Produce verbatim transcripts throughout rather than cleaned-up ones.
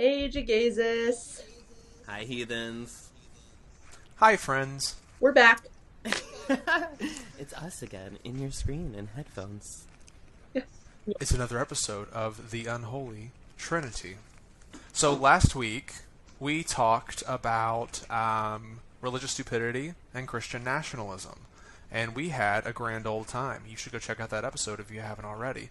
Hey, Jegaysus. Hi, heathens. Hi, friends. We're back. It's us again, in your screen and headphones. Yes. It's another episode of The Unholy Trinity. So last week, we talked about um, religious stupidity and Christian nationalism. And we had a grand old time. You should go check out that episode if you haven't already.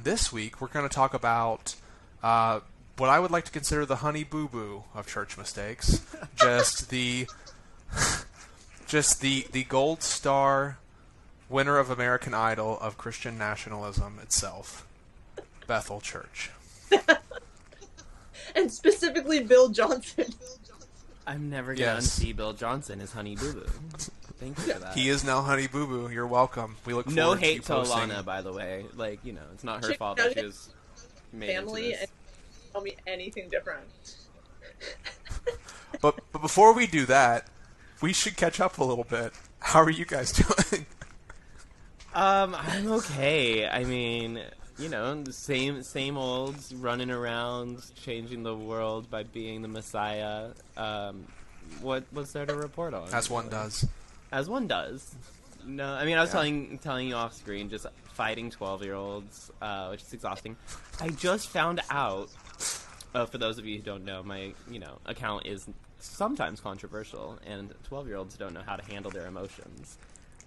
This week, we're going to talk about uh, what I would like to consider the honey boo-boo of church mistakes. Just the... Just the, the gold star winner of American Idol of Christian nationalism itself, Bethel Church. And specifically Bill Johnson. I'm never going to yes. unsee Bill Johnson as Honey Boo Boo. Thank you for that. He is now Honey Boo Boo. You're welcome. We look no forward to you posting. No hate to Alana, by the way. Like, you know, it's not her she, fault no, that she was made family into this. And tell me anything different. but But before we do that, we should catch up a little bit. How are you guys doing? um, I'm okay. I mean, you know, the same same old, running around, changing the world by being the Messiah. Um, what was there to report on? As one does. As one does. No, I mean, I was yeah. telling telling you off screen, just fighting twelve-year-olds, uh, which is exhausting. I just found out. Uh, for those of you who don't know, my you know account is sometimes controversial, and twelve-year-olds don't know how to handle their emotions.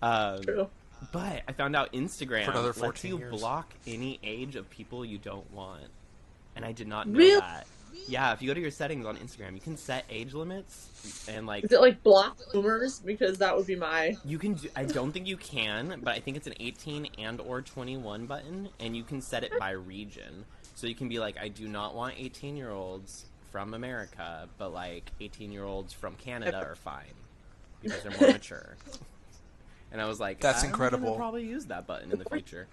Um, True. But I found out Instagram lets you years. block any age of people you don't want, and I did not know really? that. Yeah, if you go to your settings on Instagram, you can set age limits, and like... Is it like block boomers? Because that would be my... You can do, I don't think you can, but I think it's an eighteen and or twenty-one button, and you can set it by region. So you can be like, I do not want eighteen-year-olds from America, but like eighteen-year-olds from Canada are fine because they're more mature. And I was like, that's I'm incredible. I'll probably use that button in the future.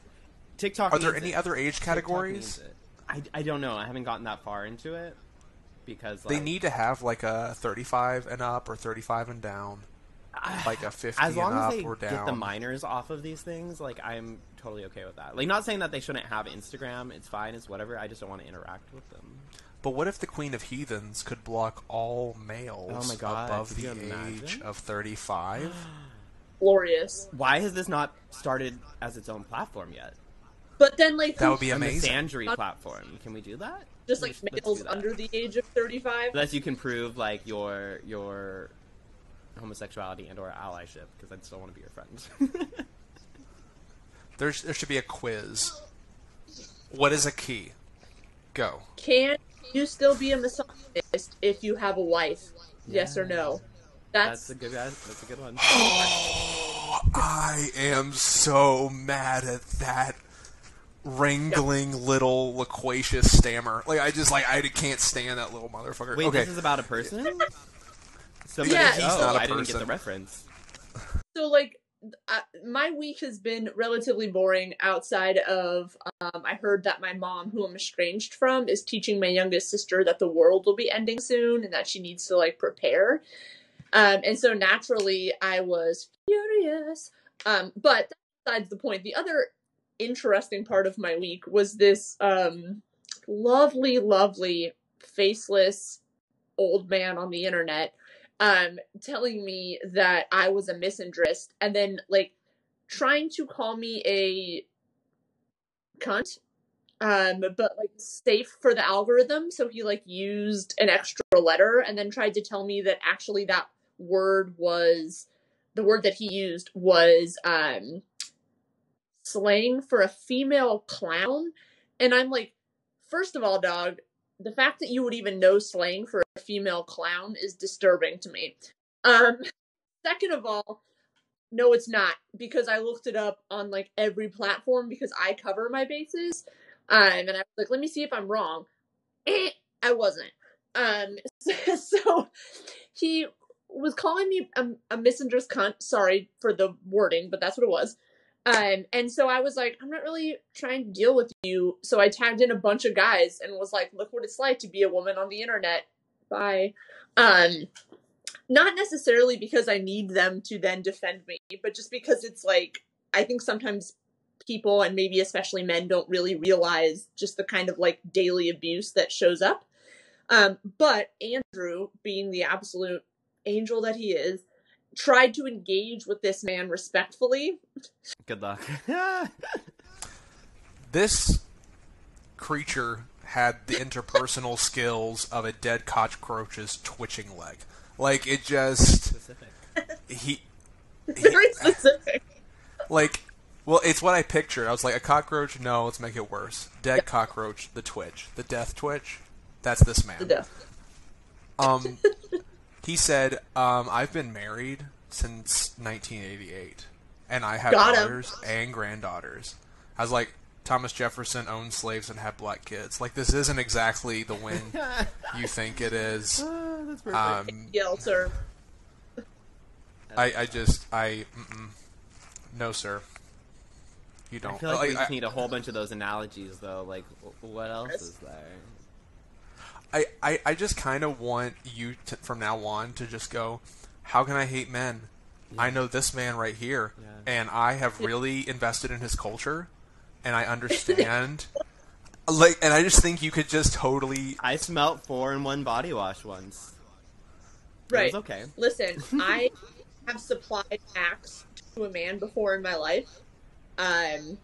TikTok. Are there any it. other age categories? I, I don't know. I haven't gotten that far into it because like, they need to have like a thirty-five and up or thirty-five and down, uh, like a fifty and up or down. As long as they get the minors off of these things, like I'm totally okay with that. Like, not saying that they shouldn't have Instagram. It's fine. It's whatever. I just don't want to interact with them. But what if the Queen of Heathens could block all males oh my God, above the imagine? age of thirty-five? Glorious. Why has this not started as its own platform yet? But then, like... That would be amazing. The Sandry platform. Can we do that? Just, like, let's, males let's under the age of thirty-five? Unless you can prove, like, your your homosexuality and or allyship, because I still want to be your friend. There's, there should be a quiz. What is a key? Go. Can you still be a misogynist if you have a wife? Yeah. Yes or no? That's, that's a good. That's a good one. Oh, I am so mad at that wrangling yeah. little loquacious stammer. Like I just like I can't stand that little motherfucker. Wait, okay. This is about a person? Somebody, yeah, he's oh, not a I person. didn't get the reference. So like. Uh, my week has been relatively boring outside of um, I heard that my mom, who I'm estranged from, is teaching my youngest sister that the world will be ending soon and that she needs to like prepare. Um, and so naturally I was furious. Um, but besides the point, the other interesting part of my week was this um, lovely, lovely faceless old man on the internet Um, telling me that I was a misandrist and then like trying to call me a cunt, um, but like safe for the algorithm. So he like used an extra letter and then tried to tell me that actually that word was the word that he used was um, slang for a female clown. And I'm like, first of all, dog, the fact that you would even know slang for a female clown is disturbing to me. Um, second of all, no, it's not, because I looked it up on, like, every platform because I cover my bases. Um, and I was like, let me see if I'm wrong. Eh, I wasn't. Um, so, so he was calling me a, a misandrist cunt. Sorry for the wording, but that's what it was. Um, and so I was like, I'm not really trying to deal with you. So I tagged in a bunch of guys and was like, look what it's like to be a woman on the internet. Bye. Um, not necessarily because I need them to then defend me, but just because it's like, I think sometimes people and maybe especially men don't really realize just the kind of like daily abuse that shows up. Um, but Andrew, being the absolute angel that he is, tried to engage with this man respectfully. Good luck. This creature had the interpersonal skills of a dead cockroach's twitching leg. Like, it just... Specific. He... he Very specific. Like, well, it's what I pictured. I was like, a cockroach? No, let's make it worse. Dead yep. cockroach, the twitch. The death twitch? That's this man. The death. Um... He said, um, I've been married since nineteen eighty-eight, and I have Got daughters him. and granddaughters. I was like, Thomas Jefferson owned slaves and had black kids. Like, this isn't exactly the win you think it is. Oh, that's perfect. Um, yeah, sir. I, I just, I, mm-mm. no, sir. You don't. I feel like, like we I, just need a whole bunch of those analogies, though. Like, what else Chris? is there? I, I, I just kind of want you to, from now on, to just go, how can I hate men? Yeah. I know this man right here, yeah. and I have really invested in his culture, and I understand. like, And I just think you could just totally... I smelt four in one body wash once. Right. It was okay. Listen, I have supplied acts to a man before in my life. Um,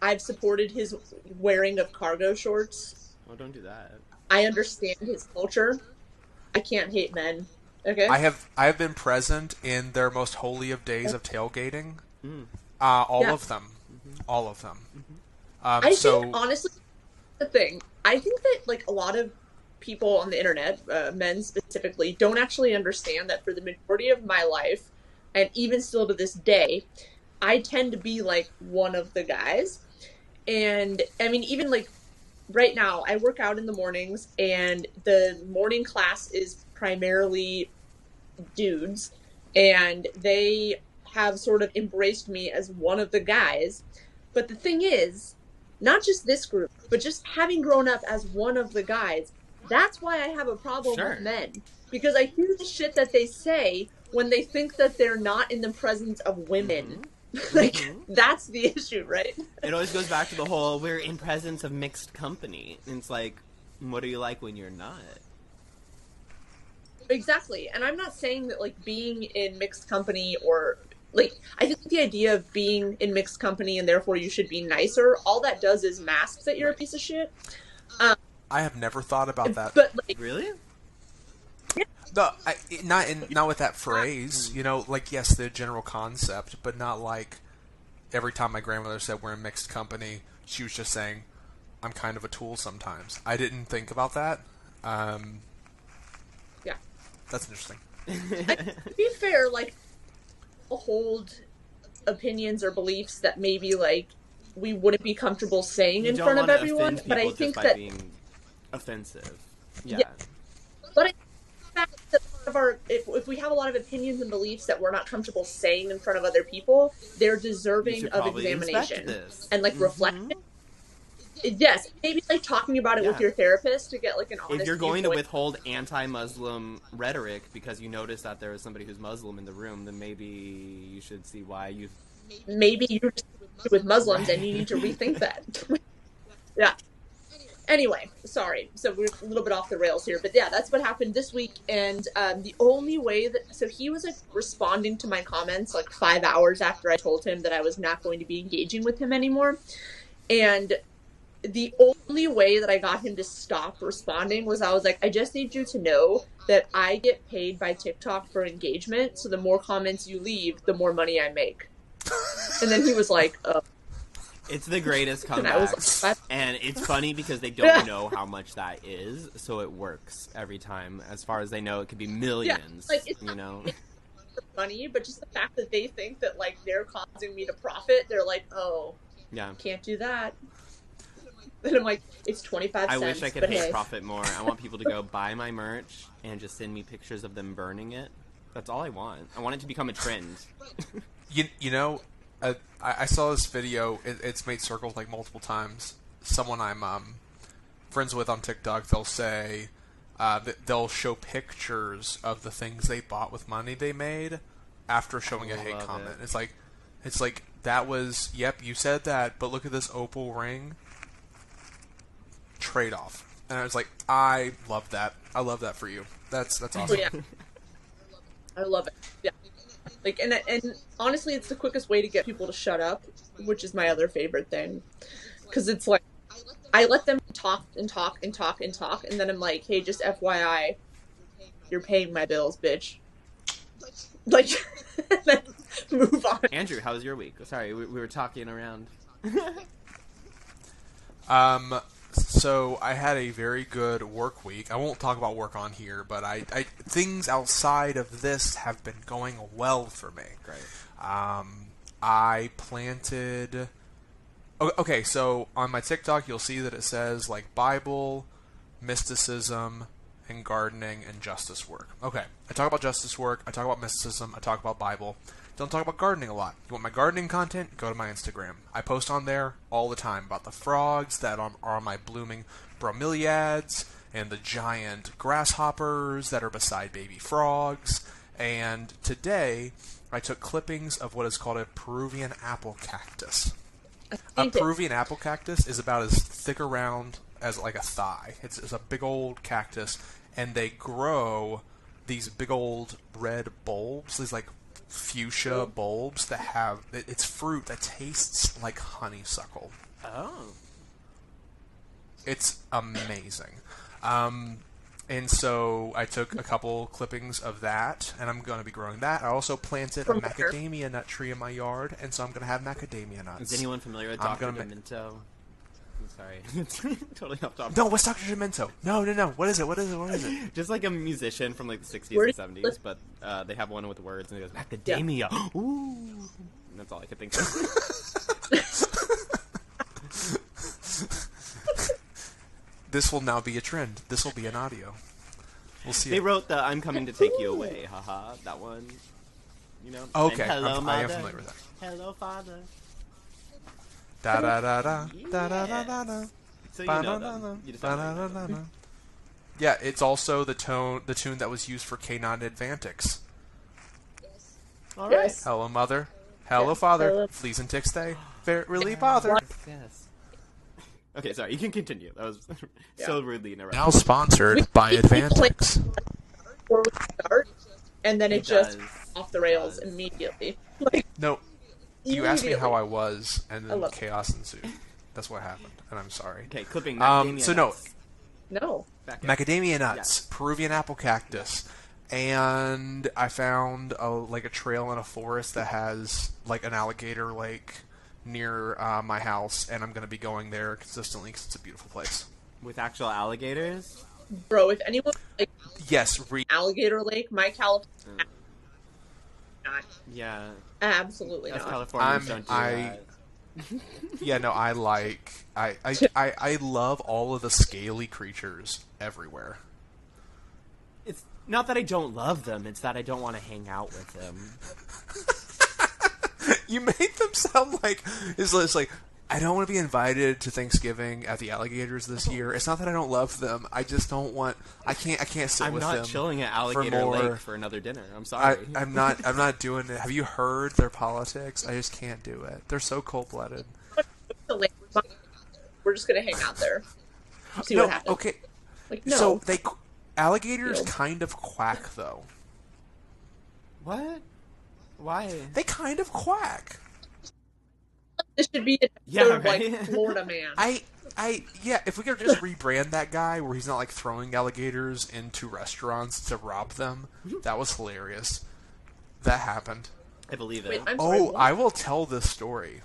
I've supported his wearing of cargo shorts. Oh, don't do that. I understand his culture. I can't hate men. Okay. I have I have been present in their most holy of days of tailgating. Mm. Uh, all yeah. of them, mm-hmm. all of them. Mm-hmm. um, I so... think honestly, the thing I think that like a lot of people on the internet, uh, men specifically, don't actually understand that for the majority of my life, and even still to this day, I tend to be like one of the guys, and I mean even like. Right now, I work out in the mornings, and the morning class is primarily dudes, and they have sort of embraced me as one of the guys. But the thing is, not just this group, but just having grown up as one of the guys, that's why I have a problem sure. with men. Because I hear the shit that they say when they think that they're not in the presence of women. Mm-hmm. Like, mm-hmm. that's the issue, right? It always goes back to the whole, we're in presence of mixed company. And it's like, what are you like when you're not? Exactly. And I'm not saying that, like, being in mixed company or, like, I think the idea of being in mixed company and therefore you should be nicer, all that does is masks that you're right. a piece of shit. Um, I have never thought about that. But like, really? No, I, not in, not with that phrase, you know, like, yes, the general concept, but not like every time my grandmother said we're in mixed company, she was just saying, I'm kind of a tool sometimes. I didn't think about that. Um, yeah. That's interesting. I, to be fair, like, hold opinions or beliefs that maybe, like, we wouldn't be comfortable saying you in front of everyone, but I think that... being offensive. Yeah. yeah. But I fact that a lot of our, if, if we have a lot of opinions and beliefs that we're not comfortable saying in front of other people, they're deserving of examination and like mm-hmm. reflection. Yes, maybe like talking about it yeah. with your therapist to get like an honest. If you're going viewpoint. to withhold anti-Muslim rhetoric because you notice that there is somebody who's Muslim in the room, then maybe you should see why you. Maybe you're with Muslims right. and you need to rethink that. yeah. Anyway, sorry. So we're a little bit off the rails here. But yeah, that's what happened this week. And um, the only way that... So he was like, responding to my comments like five hours after I told him that I was not going to be engaging with him anymore. And the only way that I got him to stop responding was I was like, I just need you to know that I get paid by TikTok for engagement. So the more comments you leave, the more money I make. And then he was like... Oh. It's the greatest comeback, and, and it's funny because they don't know how much that is, so it works every time. As far as they know, it could be millions, yeah, like, it's you not, know? It's funny, but just the fact that they think that, like, they're causing me to profit, they're like, oh, yeah, can't do that. And I'm like, it's twenty-five cents, I wish I could hate hey. profit more. I want people to go buy my merch and just send me pictures of them burning it. That's all I want. I want it to become a trend. you, you know... Uh, I, I saw this video. It, it's made circles like multiple times. Someone I'm um, friends with on TikTok, they'll say uh, that they'll show pictures of the things they bought with money they made after showing I a hate comment. It. It's like, it's like that was yep, you said that, but look at this opal ring. Trade off. And I was like, I love that. I love that for you. That's that's awesome. Yeah. I love it. Yeah. Like, and and honestly, it's the quickest way to get people to shut up, which is my other favorite thing. Because it's like, I let them talk and talk and talk and talk, and then I'm like, hey, just F Y I, you're paying my bills, bitch. Like, then move on. Andrew, how was your week? Sorry, we, we were talking around. um, so I had a very good work week. I won't talk about work on here, but I, I things outside of this have been going well for me. Right. Um, I planted. Okay, so on my TikTok, you'll see that it says, like, Bible, mysticism, and gardening, and justice work. Okay, I talk about justice work, I talk about mysticism, I talk about Bible. Don't talk about gardening a lot. You want my gardening content? Go to my Instagram. I post on there all the time about the frogs that are on my blooming bromeliads, and the giant grasshoppers that are beside baby frogs. And today, I took clippings of what is called a Peruvian apple cactus. A Peruvian apple cactus is about as thick around as like a thigh. It's, it's a big old cactus, and they grow these big old red bulbs, these like fuchsia bulbs that have it's fruit that tastes like honeysuckle. Oh, it's amazing. Um, and so I took a couple clippings of that, and I'm going to be growing that. I also planted a macadamia nut tree in my yard, and so I'm going to have macadamia nuts. Is anyone familiar with Doctor Demento? I'm sorry. Totally off topic. No, what's Doctor Demento? No, no, no. What is it? What is it? What is it? Just like a musician from like the sixties and seventies, but uh, they have one with words, and it goes, macadamia. Yeah. Ooh. And that's all I could think of. This will now be a trend. This will be an audio. We'll see. They it. wrote the "I'm coming to take you away." Haha, that one. You know. Okay. And hello, I'm, mother. I am familiar with that. Hello, father. Da da da da da da da da. So you ba, know da, them. You just da, da, da, da, da. Yeah, it's also the tone, the tune that was used for K nine Advantix. Yes. All right. Yes. Hello, mother. Hello, yes. Father. Hello. Fleas and ticks they really bother. Yes. Okay, sorry, you can continue. That was yeah. so rudely interrupted. Now sponsored by Advantix. Before we start, and then it, it just off the rails immediately. Like, no, you immediately. asked me how I was, and then chaos it. ensued. That's what happened, and I'm sorry. Okay, clipping macadamia um, so nuts. So no, no. macadamia nuts, yeah. Peruvian apple cactus, and I found a, like a trail in a forest that has like an alligator lake near uh, my house, and I'm going to be going there consistently because it's a beautiful place. With actual alligators? Bro, if anyone... Like, yes, re- alligator lake, my California... Mm. Yeah. Absolutely That's not. Californians don't do I, that. Yeah, no, I like... I, I, I, I love all of the scaly creatures everywhere. It's not that I don't love them, it's that I don't want to hang out with them. You made them sound like it's like I don't want to be invited to Thanksgiving at the alligators this year. It's not that I don't love them. I just don't want. I can't. I can't sit I'm with them. I'm not chilling at Alligator for more, Lake for another dinner. I'm sorry. I, I'm not. I'm not doing it. Have you heard their politics? I just can't do it. They're so cold blooded. We're just gonna hang out there. See no, what happens. Okay. Like, no. So they alligators no. kind of quack though. What? Why? They kind of quack. This should be an episode yeah, right? of, like, Florida Man. I, I, yeah, if we could just rebrand that guy where he's not, like, throwing alligators into restaurants to rob them, that was hilarious. That happened. I believe it. Wait, I'm sorry, oh, what? I will tell this story.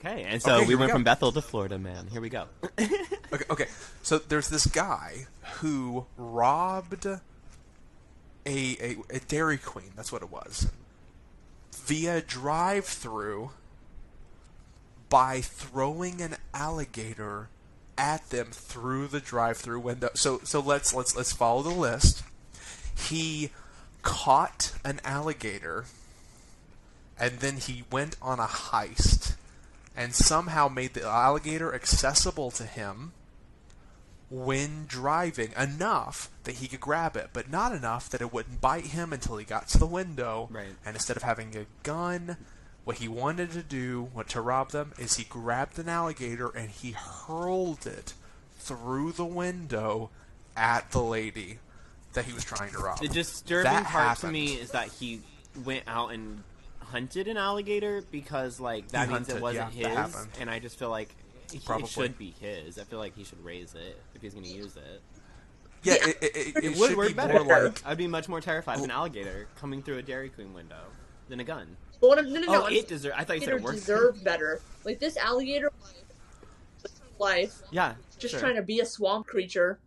Okay, and so okay, we went we from Bethel to Florida Man. Here we go. okay, okay, so there's this guy who robbed a, a, a Dairy Queen. That's what it was. Via drive-through by throwing an alligator at them through the drive-through window. So so let's let's let's follow the list. He caught an alligator, and then he went on a heist and somehow made the alligator accessible to him when driving, enough that he could grab it, but not enough that it wouldn't bite him until he got to the window. Right. And instead of having a gun, what he wanted to do, what to rob them, is he grabbed an alligator and he hurled it through the window at the lady that he was trying to rob. The disturbing that part happened. To me is that he went out and hunted an alligator, because like that he means hunted, it wasn't yeah, his, and I just feel like it, it should be his. I feel like he should raise it if he's going to use it. Yeah, yeah. it, it, it, it, it would work be better. More like, I'd be much more terrified of an alligator coming through a Dairy Queen window than a gun. Well, no, no, no. Oh, it deserved. I thought you said it worked. Deserved better. Like this alligator life. Yeah. Just sure. trying to be a swamp creature.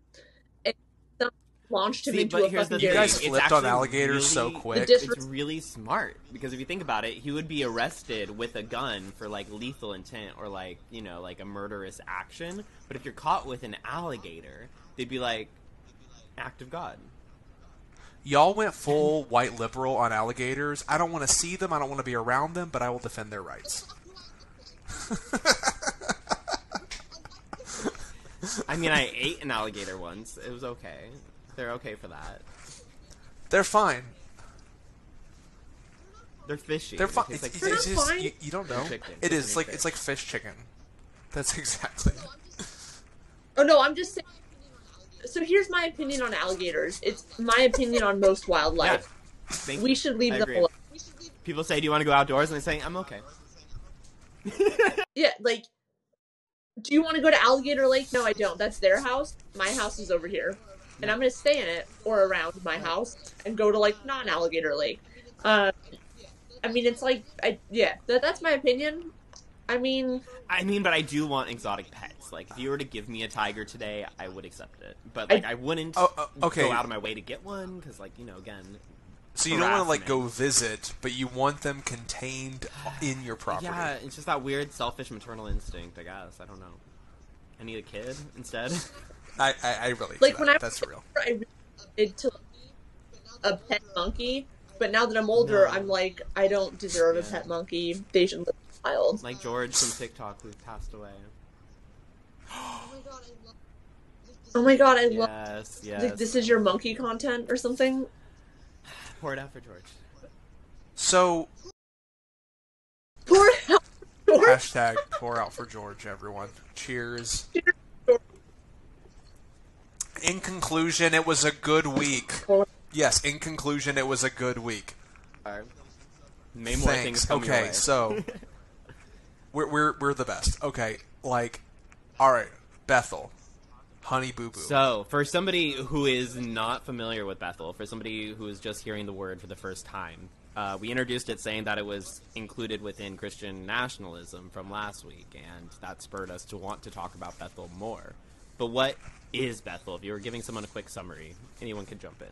And launched him See, into a fucking You guys flipped on alligators really, so quick. It's really smart, because if you think about it, he would be arrested with a gun for like lethal intent or like, you know, like a murderous action. But if you're caught with an alligator, they'd be like, act of God. Y'all went full white liberal on alligators. I don't want to see them. I don't want to be around them, but I will defend their rights. I mean, I ate an alligator once. It was okay. They're okay for that. They're fine. They're fishy. They're fine. It like it's, it's just, you, you don't know. Chicken. It is like fish. It's like fish chicken. That's exactly. Oh no, I'm just saying. So here's my opinion on alligators. It's my opinion on most wildlife. Yeah. We should leave them alone. People say, do you want to go outdoors? And they say, I'm okay. Yeah, like, do you want to go to Alligator Lake? No, I don't. That's their house. My house is over here. And I'm going to stay in it or around my house and go to, like, non-Alligator Lake. Uh, I mean, it's like, I, yeah, that, that's my opinion. I mean... I mean, but I do want exotic pets. Like, if you were to give me a tiger today, I would accept it. But, like, I, I wouldn't oh, oh, okay. go out of my way to get one, because, like, you know, again... So you don't want to, like, go visit, but you want them contained in your property. Yeah, it's just that weird, selfish, maternal instinct, I guess. I don't know. I need a kid instead. I, I, I really... Like, that. when I That's was real. I really wanted to a pet monkey, but now that I'm older, no. I'm like, I don't deserve yeah. a pet monkey. They should live Wild. Like George from TikTok, who passed away. Oh my god, I love this. Oh my god, I love yes, yes. Like, this is your monkey content or something? Pour it out for George. So... Pour it out for George? Hashtag pour out for George, everyone. Cheers. Cheers. In conclusion, it was a good week. Yes, in conclusion, it was a good week. All right. May more Thanks. Things come your way. Okay, so... We're, we're we're the best. Okay, like, all right, Bethel, Honey Boo Boo. So, for somebody who is not familiar with Bethel, for somebody who is just hearing the word for the first time, uh, we introduced it saying that it was included within Christian nationalism from last week, and that spurred us to want to talk about Bethel more. But what is Bethel? If you were giving someone a quick summary, anyone could jump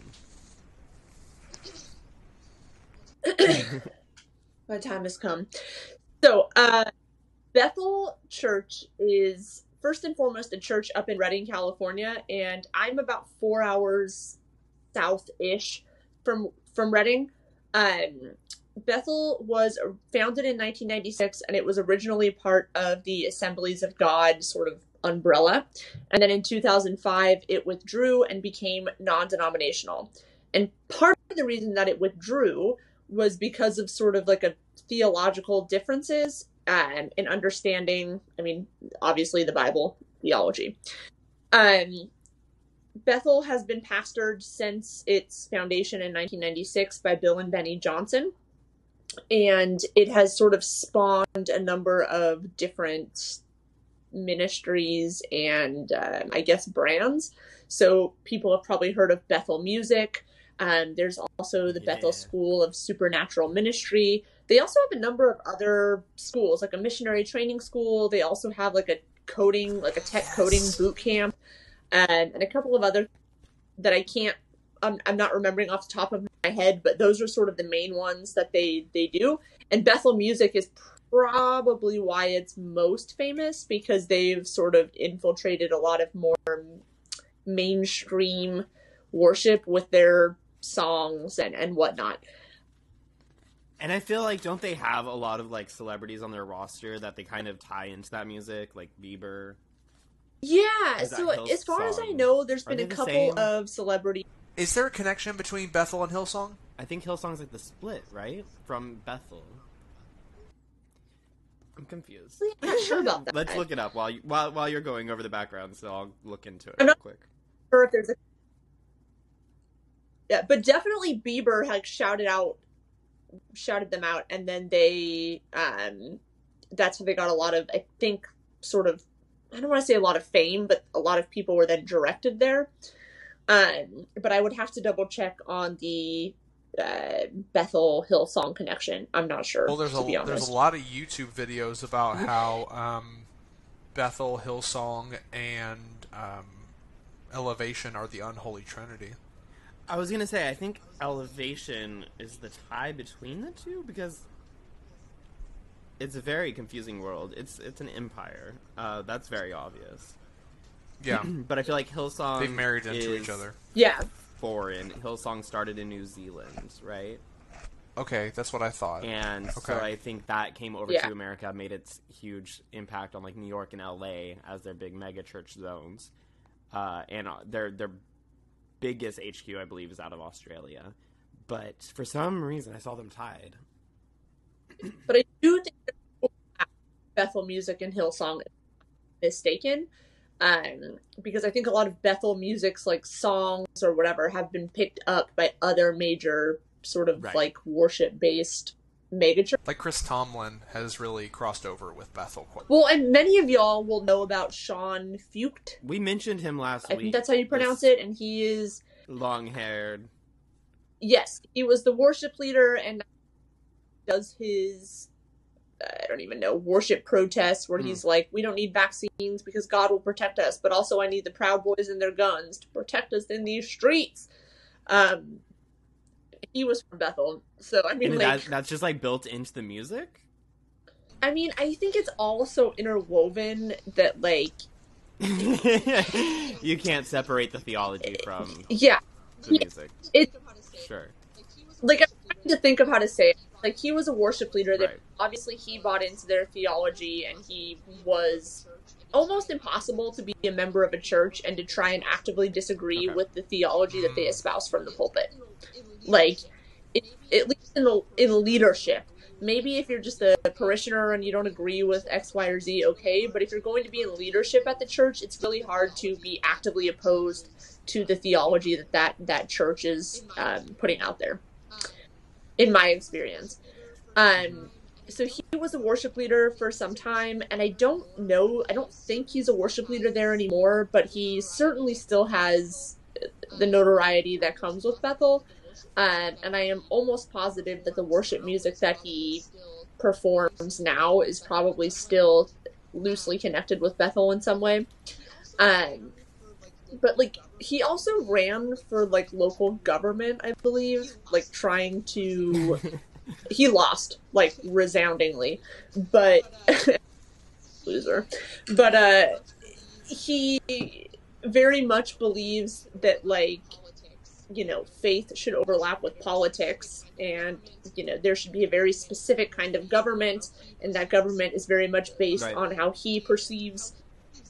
in. My time has come. So, uh... Bethel Church is, first and foremost, a church up in Redding, California, and I'm about four hours south-ish from from Redding. Um, Bethel was founded in nineteen ninety-six, and it was originally part of the Assemblies of God sort of umbrella. And then in two thousand five, it withdrew and became non-denominational. And part of the reason that it withdrew was because of sort of like a theological differences Um, and understanding, I mean, obviously the Bible, theology. Um, Bethel has been pastored since its foundation in nineteen ninety-six by Bill and Beni Johnson. And it has sort of spawned a number of different ministries and, um, I guess, brands. So people have probably heard of Bethel Music. Um, there's also the yeah. Bethel School of Supernatural Ministry. They also have a number of other schools, like a missionary training school. They also have like a coding, like a tech yes. coding boot camp, and, and a couple of other that I can't, I'm, I'm not remembering off the top of my head, but those are sort of the main ones that they, they do. And Bethel Music is probably why it's most famous, because they've sort of infiltrated a lot of more mainstream worship with their songs and, and whatnot. And I feel like, don't they have a lot of, like, celebrities on their roster that they kind of tie into that music? Like Bieber? Yeah, so as far as I know, there's been a couple of celebrities. Is there a connection between Bethel and Hillsong? I think Hillsong's like the split, right? From Bethel. I'm confused. I'm not sure about that. Let's look it up while you while while you're going over the background. So I'll look into it I'm real quick. Sure, if there's a yeah, but definitely Bieber like shouted out, shouted them out, and then they um, that's how they got a lot of I think sort of I don't want to say a lot of fame, but a lot of people were then directed there. Um, but I would have to double check on the uh, Bethel Hillsong connection. I'm not sure. Well, there's to a be there's a lot of YouTube videos about how um, Bethel Hillsong and um, Elevation are the Unholy Trinity. I was gonna say I think Elevation is the tie between the two because it's a very confusing world. It's it's an empire. Uh, that's very obvious. Yeah, but I feel like Hillsong they married into is each other. Yeah, foreign. Hillsong started in New Zealand, right? Okay, that's what I thought. And okay. so I think that came over yeah. to America, made its huge impact on like New York and L A as their big mega church zones, uh, and their their biggest H Q, I believe, is out of Australia. But for some reason, I saw them tied. But I do think Bethel Music and Hillsong is mistaken. Um, because I think a lot of Bethel Music's like songs or whatever have been picked up by other major sort of right. like worship based megachurches. Like Chris Tomlin has really crossed over with Bethel. Well, and many of y'all will know about Sean Feucht. We mentioned him last I week. I think that's how you pronounce this it. And he is long haired. Yes, he was the worship leader and does his. I don't even know, worship protests where mm. he's like, we don't need vaccines because God will protect us, but also I need the Proud Boys and their guns to protect us in these streets. Um, he was from Bethel. So, I mean, and like... That, that's just, like, built into the music? I mean, I think it's all so interwoven that, like... you can't separate the theology from yeah. the music. It, sure. Like, I'm trying to think of how to say it. Like, he was a worship leader that right. obviously he bought into their theology, and he was almost impossible to be a member of a church and to try and actively disagree okay. with the theology that they espouse from the pulpit. Like, it, at least in the, in leadership. Maybe if you're just a parishioner and you don't agree with X, Y, or Z, okay, but if you're going to be in leadership at the church, it's really hard to be actively opposed to the theology that that, that church is um, putting out there. In my experience. Um, so he was a worship leader for some time, and I don't know, I don't think he's a worship leader there anymore, but he certainly still has the notoriety that comes with Bethel. Um, and I am almost positive that the worship music that he performs now is probably still loosely connected with Bethel in some way. Um, but like, he also ran for, like, local government, I believe, like, trying to... he lost, like, resoundingly, but... loser. But, uh, he very much believes that, like, you know, faith should overlap with politics, and, you know, there should be a very specific kind of government, and that government is very much based right. on how he perceives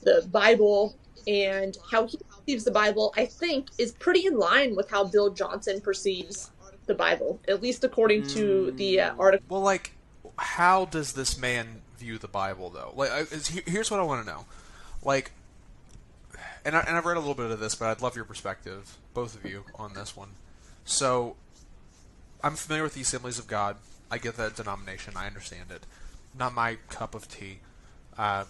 the Bible, and how he perceives the Bible, I think, is pretty in line with how Bill Johnson perceives the Bible, at least according to mm. the uh, article. Well, like, how does this man view the Bible, though? Like, is, here's what I want to know. Like, and, I, and I've read a little bit of this, but I'd love your perspective, both of you, on this one. So, I'm familiar with the Assemblies of God. I get that denomination. I understand it. Not my cup of tea. Um...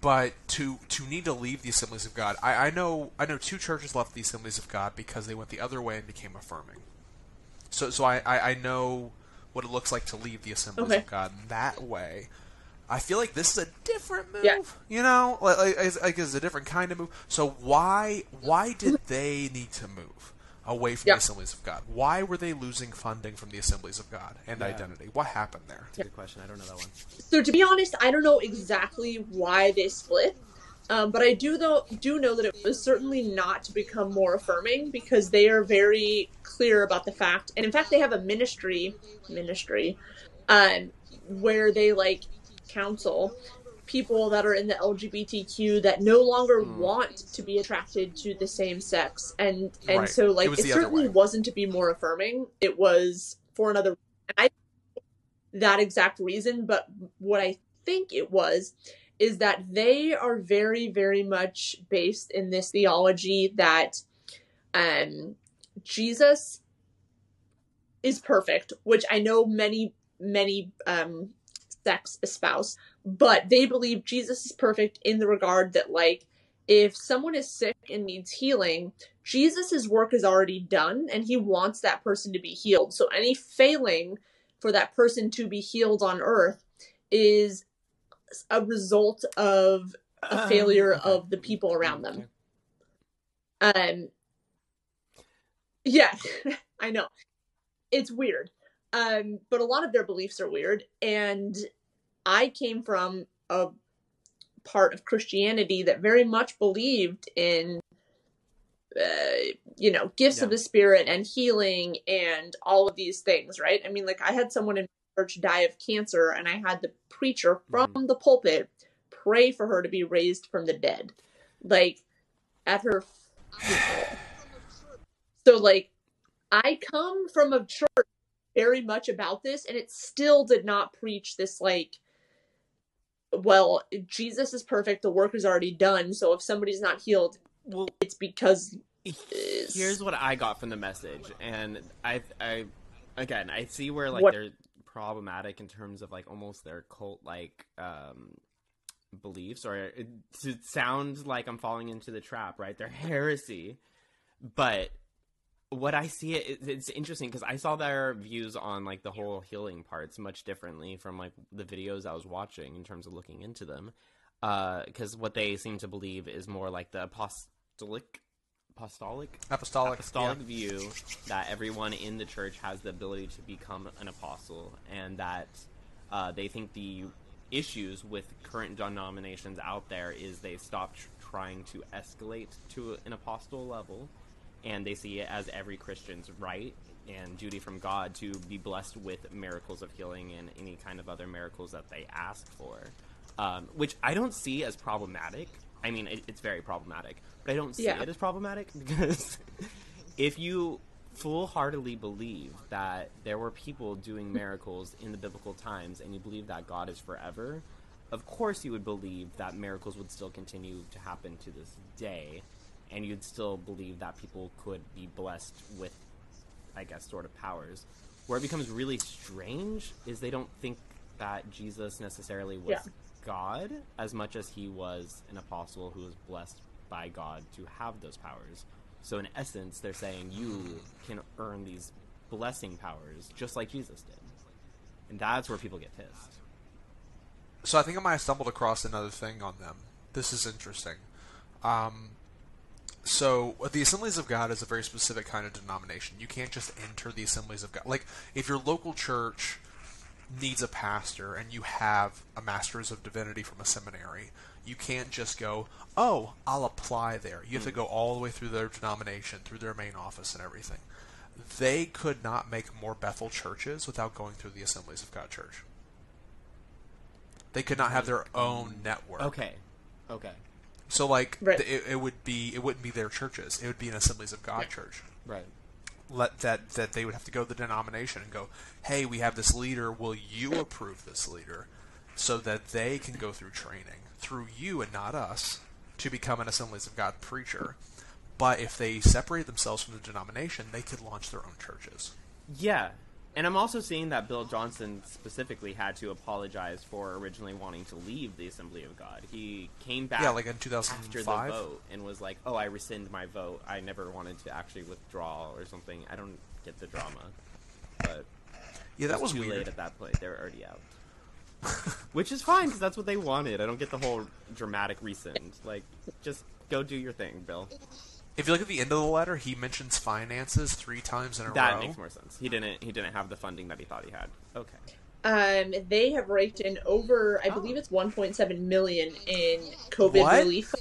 But to to need to leave the Assemblies of God, I, I know I know two churches left the Assemblies of God because they went the other way and became affirming. So so I, I, I know what it looks like to leave the Assemblies okay. of God that way. I feel like this is a different move, yeah. you know, like, like, like it's a different kind of move. So why why did they need to move away from yeah. the Assemblies of God? Why were they losing funding from the Assemblies of God and yeah. identity? What happened there? That's a good question. I don't know that one. So to be honest, I don't know exactly why they split, um, but I do though do know that it was certainly not to become more affirming because they are very clear about the fact, and in fact they have a ministry, ministry, um, where they like counsel people that are in the L G B T Q that no longer mm. want to be attracted to the same sex. And and right. so, like, it, was it certainly wasn't to be more affirming. It was for another reason. I that exact reason, but what I think it was is that they are very, very much based in this theology that um, Jesus is perfect, which I know many, many um, sects espouse, but they believe Jesus is perfect in the regard that, like, if someone is sick and needs healing, Jesus' work is already done, and he wants that person to be healed. So any failing for that person to be healed on earth is a result of a um, failure okay. of the people around okay. them. Um, yeah, I know. It's weird. Um, but a lot of their beliefs are weird. And I came from a part of Christianity that very much believed in, uh, you know, gifts yeah. of the Spirit and healing and all of these things, right? I mean, like, I had someone in church die of cancer, and I had the preacher from mm-hmm. the pulpit pray for her to be raised from the dead, like, at her funeral. So, like, I come from a church very much about this, and it still did not preach this, like, well, Jesus is perfect, the work is already done, so if somebody's not healed, well, it's because... It's... Here's what I got from the message, and I, I again, I see where, like, what? they're problematic in terms of, like, almost their cult-like um, beliefs, or it, it sounds like I'm falling into the trap, right? They're heresy, but... What I see, it, it's interesting because I saw their views on, like, the whole healing parts much differently from, like, the videos I was watching in terms of looking into them. Because uh, what they seem to believe is more like the apostolic, apostolic, apostolic, apostolic yeah. view that everyone in the church has the ability to become an apostle, and that uh, they think the issues with current denominations out there is they stopped trying to escalate to an apostle level. And they see it as every Christian's right and duty from God to be blessed with miracles of healing and any kind of other miracles that they ask for, um, which I don't see as problematic. I mean, it, it's very problematic, but I don't see yeah. it as problematic because if you full-heartedly believe that there were people doing miracles in the biblical times and you believe that God is forever, of course you would believe that miracles would still continue to happen to this day. And you'd still believe that people could be blessed with, I guess, sort of powers. Where it becomes really strange is they don't think that Jesus necessarily was yeah. God as much as he was an apostle who was blessed by God to have those powers. So in essence, they're saying you can earn these blessing powers just like Jesus did. And that's where people get pissed. So I think I might have stumbled across another thing on them. This is interesting. Um... So, the Assemblies of God is a very specific kind of denomination. You can't just enter the Assemblies of God. Like, if your local church needs a pastor and you have a Master's of Divinity from a seminary, you can't just go, oh, I'll apply there. You have to go all the way through their denomination, through their main office and everything. They could not make more Bethel churches without going through the Assemblies of God church. They could not have their own network. Okay, okay. So, like, right. th- it, it would be, it wouldn't be their churches. It would be an Assemblies of God right. church. Right. Let that that they would have to go to the denomination and go, hey, we have this leader. Will you approve this leader, so that they can go through training through you and not us to become an Assemblies of God preacher? But if they separate themselves from the denomination, they could launch their own churches. Yeah, and I'm also seeing that Bill Johnson specifically had to apologize for originally wanting to leave the Assembly of God. He came back yeah, like in two thousand five? After the vote and was like, oh, I rescind my vote. I never wanted to actually withdraw or something. I don't get the drama. But yeah, that it was, was too weird. Late at that point. They were already out. Which is fine, because that's what they wanted. I don't get the whole dramatic rescind. Like, just go do your thing, Bill. If you look at the end of the letter, he mentions finances three times in a that row. That makes more sense. He didn't. He didn't have the funding that he thought he had. Okay. Um, they have raked in over, I oh. believe it's one point seven million in COVID what? relief.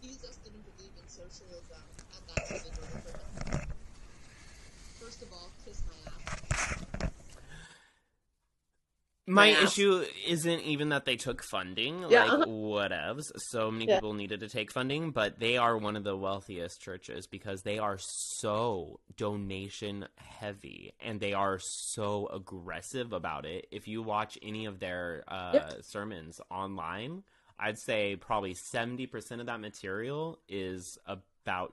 Jesus didn't believe in socialism, and that's what they delivered. First of all, kiss my ass. My yeah. issue isn't even that they took funding, yeah, like, uh-huh. whatevs. So many yeah. people needed to take funding, but they are one of the wealthiest churches because they are so donation heavy, and they are so aggressive about it. If you watch any of their uh, yep. sermons online, I'd say probably seventy percent of that material is about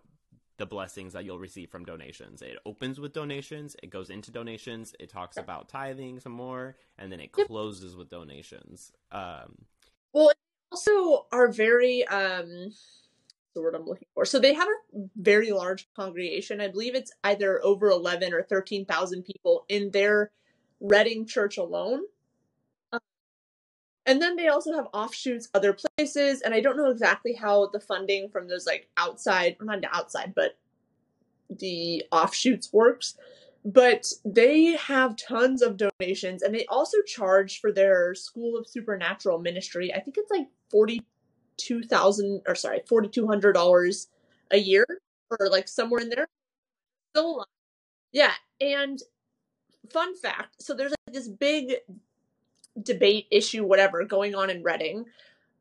the blessings that you'll receive from donations. It opens with donations, it goes into donations, it talks yeah. about tithing some more, and then it closes with donations. Um, well, they also are very, um, the word I'm looking for. So they have a very large congregation. I believe it's either over eleven or thirteen thousand people in their Redding church alone. Um, and then they also have offshoots other places. And I don't know exactly how the funding from those, like, outside, or not outside, but the offshoots works, but they have tons of donations, and they also charge for their School of Supernatural Ministry. I think it's like forty-two thousand or sorry, forty-two hundred dollars a year, or like somewhere in there. So, yeah. And fun fact. So there's like this big debate, issue, whatever, going on in Redding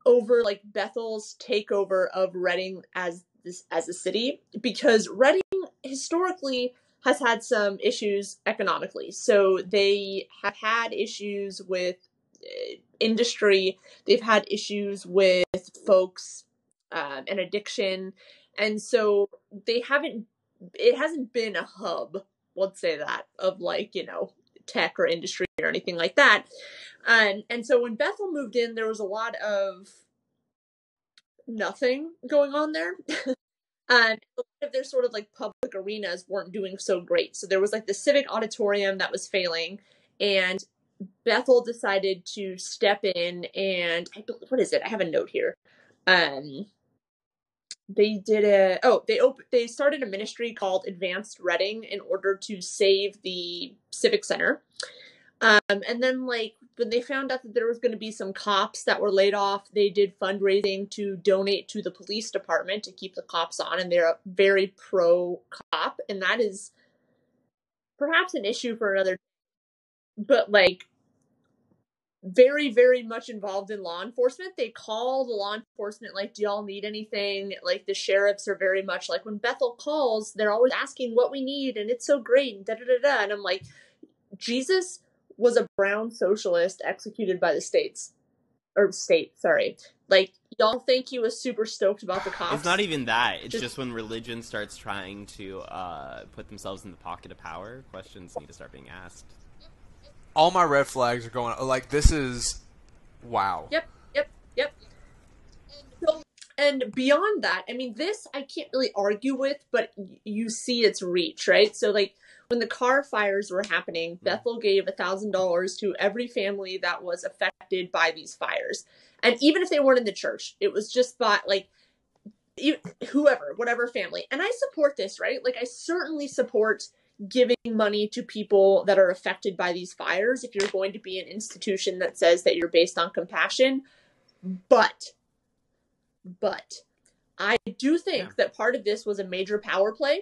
over like Bethel's takeover of Redding as this, as a city, because Redding historically has had some issues economically. So they have had issues with industry. They've had issues with folks um, and addiction. And so they haven't, it hasn't been a hub, let's say that, of like, you know, tech or industry or anything like that. And and so when Bethel moved in, there was a lot of nothing going on there. And a lot of their sort of like public arenas weren't doing so great. So there was like the civic auditorium that was failing, and Bethel decided to step in and I don't, what is it? I have a note here. Um, they did a, oh, they opened, they started a ministry called Advanced Reading in order to save the civic center. Um, and then like when they found out that there was going to be some cops that were laid off, they did fundraising to donate to the police department to keep the cops on. And they're very pro cop. And that is perhaps an issue for another, but like very, very much involved in law enforcement. They call the law enforcement, like, do y'all need anything? Like, the sheriffs are very much like, when Bethel calls, they're always asking what we need, and it's so great, and da da da da. And I'm like, Jesus was a brown socialist executed by the states, or state, sorry. Like, y'all think he was super stoked about the cops? It's not even that. It's just, just when religion starts trying to uh, put themselves in the pocket of power, questions need to start being asked. All my red flags are going, like, this is, wow. Yep, yep, yep. So, and beyond that, I mean, this I can't really argue with, but you see its reach, right? So, like, when the car fires were happening, Bethel gave one thousand dollars to every family that was affected by these fires. And even if they weren't in the church, it was just by, like, whoever, whatever family. And I support this, right? Like, I certainly support giving money to people that are affected by these fires if you're going to be an institution that says that you're based on compassion. But, but I do think yeah. that part of this was a major power play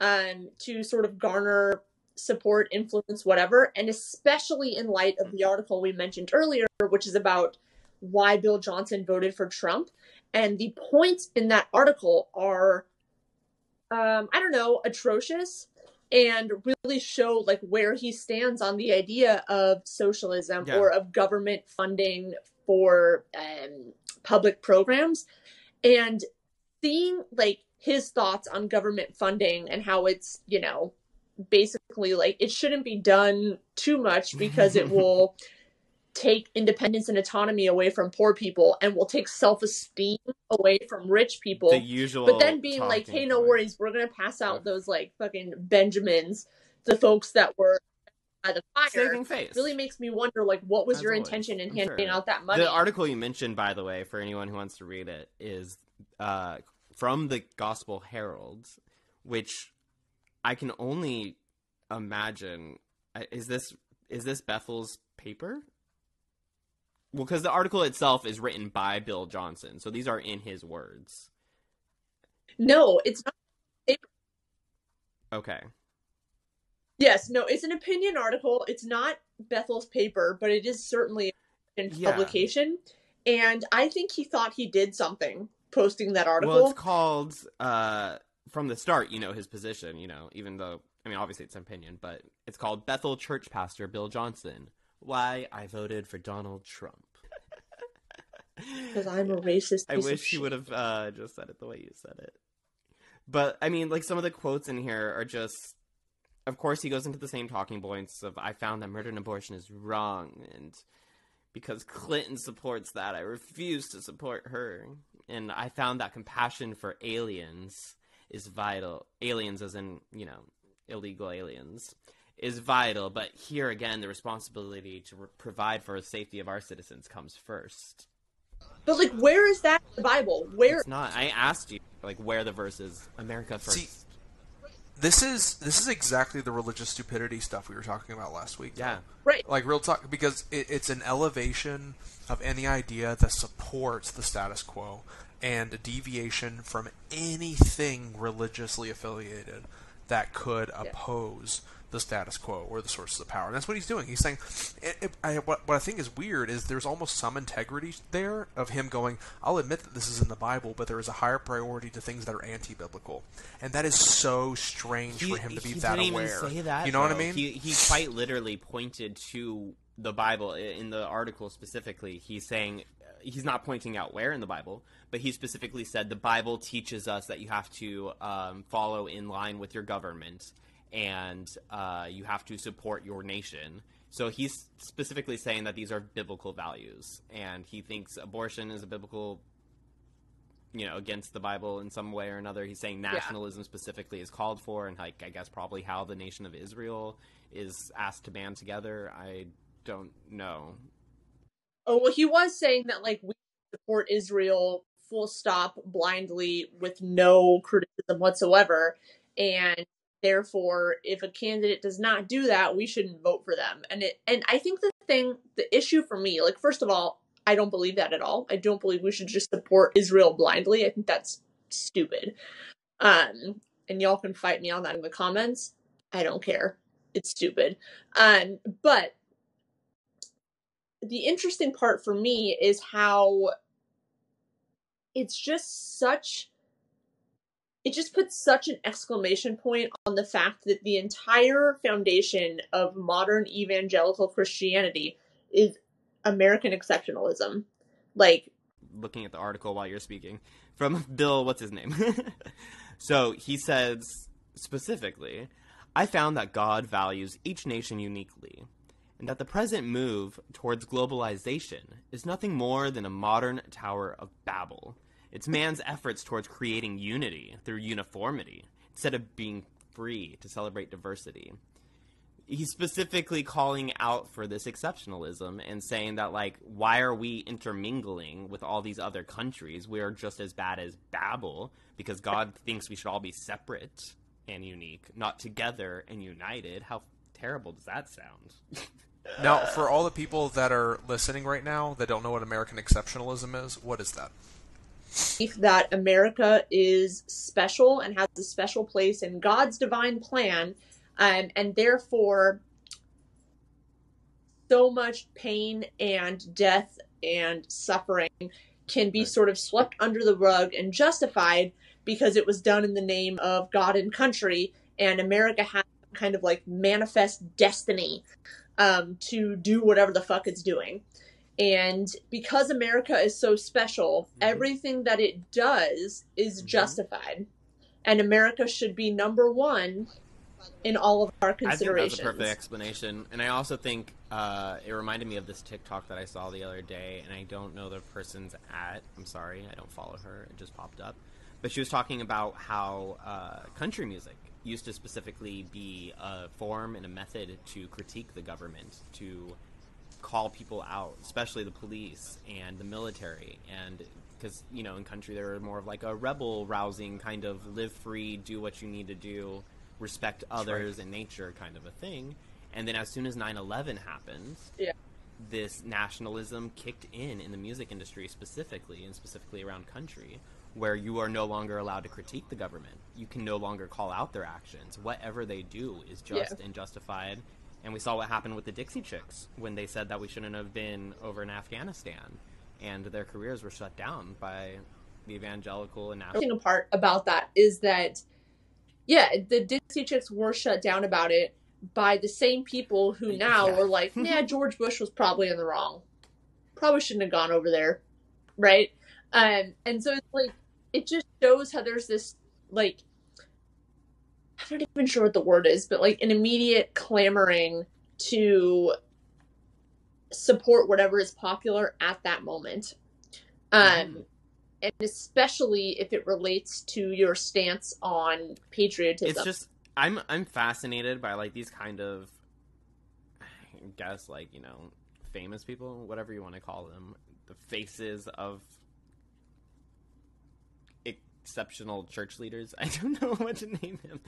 um, to sort of garner support, influence, whatever. And especially in light of the article we mentioned earlier, which is about why Bill Johnson voted for Trump. And the points in that article are, um, I don't know, atrocious, and really show like where he stands on the idea of socialism yeah. or of government funding for um, public programs, and seeing like his thoughts on government funding and how it's, you know, basically like it shouldn't be done too much because it will take independence and autonomy away from poor people and will take self-esteem away from rich people. The usual, but then being like, hey, no worries, we're going to pass out those like fucking Benjamins to folks that were by the fire. Saving face. Really makes me wonder, like, what was As your always. intention in I'm handing sure. out that money? The article you mentioned, by the way, for anyone who wants to read it, is uh, from the Gospel Herald, which I can only imagine. Is this, is this Bethel's paper? Well, because the article itself is written by Bill Johnson, so these are in his words. No, it's not. It... Okay. Yes, no, it's an opinion article. It's not Bethel's paper, but it is certainly in yeah. publication. And I think he thought he did something posting that article. Well, it's called, uh, from the start, you know, his position, you know, even though, I mean, obviously it's an opinion, but it's called Bethel Church Pastor Bill Johnson. Why I voted for Donald Trump. Because I'm a racist. I wish you would have uh, just said it the way you said it. But, I mean, like, some of the quotes in here are just... Of course, he goes into the same talking points of, I found that murder and abortion is wrong, and because Clinton supports that, I refuse to support her. And I found that compassion for aliens is vital. Aliens as in, you know, illegal aliens, is vital. But here again, the responsibility to re- provide for the safety of our citizens comes first. But, like, where is that in the Bible? Where? It's not. I asked you, like, where the verse is. America first. See, this is this is exactly the religious stupidity stuff we were talking about last week. Yeah. Right. Like, real talk, because it, it's an elevation of any idea that supports the status quo and a deviation from anything religiously affiliated that could yeah. oppose the status quo or the sources of power. And that's what he's doing. He's saying, it, it, I, what, what I think is weird is there's almost some integrity there of him going, I'll admit that this is in the Bible, but there is a higher priority to things that are anti-biblical. And that is so strange he, for him to be that aware. Say that, you know though. What I mean? He, he quite literally pointed to the Bible in the article specifically. He's saying, he's not pointing out where in the Bible, but he specifically said the Bible teaches us that you have to um, follow in line with your government. And uh, you have to support your nation. So he's specifically saying that these are biblical values, and he thinks abortion is a biblical, you know, against the Bible in some way or another. He's saying nationalism yeah. specifically is called for, and like I guess probably how the nation of Israel is asked to band together. I don't know. Oh well, he was saying that like we support Israel full stop blindly with no criticism whatsoever, and. Therefore, if a candidate does not do that, we shouldn't vote for them. And it, and I think the thing, the issue for me, like, first of all, I don't believe that at all. I don't believe we should just support Israel blindly. I think that's stupid. Um, and y'all can fight me on that in the comments. I don't care. It's stupid. Um, but the interesting part for me is how it's just such... It just puts such an exclamation point on the fact that the entire foundation of modern evangelical Christianity is American exceptionalism. Like, looking at the article while you're speaking, from Bill, what's his name? So he says specifically, I found that God values each nation uniquely, and that the present move towards globalization is nothing more than a modern Tower of Babel. It's man's efforts towards creating unity through uniformity instead of being free to celebrate diversity. He's specifically calling out for this exceptionalism and saying that, like, why are we intermingling with all these other countries? We are just as bad as Babel because God thinks we should all be separate and unique, not together and united. How terrible does that sound? Now, for all the people that are listening right now that don't know what American exceptionalism is, what is that? That America is special and has a special place in God's divine plan, um, and therefore so much pain and death and suffering can be sort of swept under the rug and justified because it was done in the name of God and country, and America has kind of like manifest destiny um, to do whatever the fuck it's doing. And because America is so special, mm-hmm. everything that it does is mm-hmm. justified. And America should be number one in all of our considerations. I think that's a perfect explanation. And I also think uh, it reminded me of this TikTok that I saw the other day, and I don't know the person's at. I'm sorry, I don't follow her. It just popped up. But she was talking about how uh, country music used to specifically be a form and a method to critique the government, to... call people out, especially the police and the military, and because, you know, in country there are more of like a rebel rousing kind of live free, do what you need to do, respect others and nature kind of a thing. And then as soon as nine eleven happened, yeah. this nationalism kicked in in the music industry specifically, and specifically around country, where you are no longer allowed to critique the government. You can no longer call out their actions. Whatever they do is just yeah. and justified. And we saw what happened with the Dixie Chicks when they said that we shouldn't have been over in Afghanistan, and their careers were shut down by the evangelical and national part about that is that, yeah, the Dixie Chicks were shut down about it by the same people who now yeah. are like, nah, George Bush was probably in the wrong. Probably shouldn't have gone over there. Right. Um, and so it's like, it just shows how there's this, like, I'm not even sure what the word is, but like an immediate clamoring to support whatever is popular at that moment. Um, mm. And especially if it relates to your stance on patriotism. It's just, I'm, I'm fascinated by like these kind of, I guess, like, you know, famous people, whatever you want to call them, the faces of exceptional church leaders. I don't know what to name him.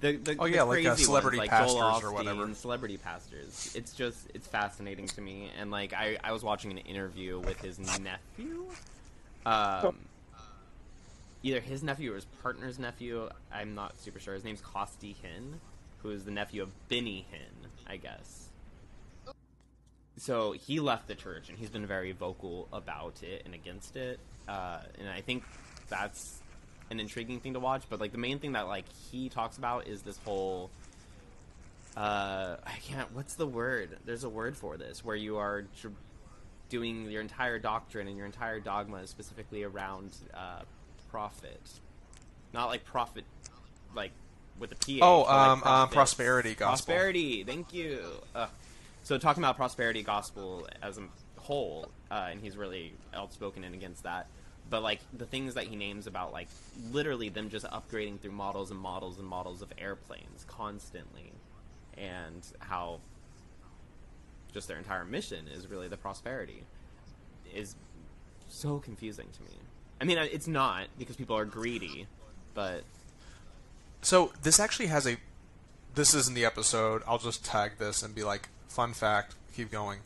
The, the, oh yeah, the like uh, celebrity ones, pastors like Joel Osteen, or whatever. Celebrity pastors. It's just, it's fascinating to me. And like, I, I was watching an interview with his nephew, um, either his nephew or his partner's nephew. I'm not super sure. His name's Kosti Hinn, who is the nephew of Benny Hinn, I guess. So he left the church, and he's been very vocal about it and against it. Uh, and I think that's an intriguing thing to watch, but like the main thing that like he talks about is this whole uh I can't what's the word there's a word for this where you are tr- doing your entire doctrine and your entire dogma is specifically around uh profit, not like profit like with a P H, oh um, like um prosperity gospel prosperity thank you uh, so talking about prosperity gospel as a whole, uh and he's really outspoken and against that. But, like, the things that he names about, like, literally them just upgrading through models and models and models of airplanes constantly. And how just their entire mission is really the prosperity is so confusing to me. I mean, it's not, because people are greedy, but... So, this actually has a... This isn't the episode. I'll just tag this and be like, fun fact, keep going.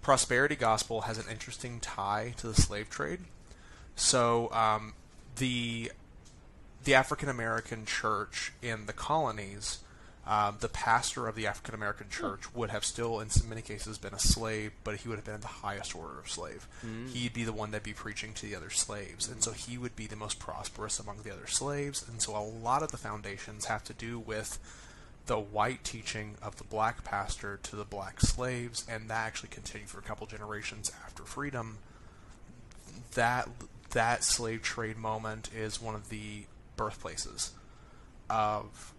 Prosperity gospel has an interesting tie to the slave trade. So um, the the African American church in the colonies, um, the pastor of the African American church would have still, in many cases, been a slave, but he would have been the highest order of slave. Mm-hmm. He'd be the one that'd be preaching to the other slaves, and so he would be the most prosperous among the other slaves. And so a lot of the foundations have to do with the white teaching of the black pastor to the black slaves, and that actually continued for a couple generations after freedom. That that slave trade moment is one of the birthplaces of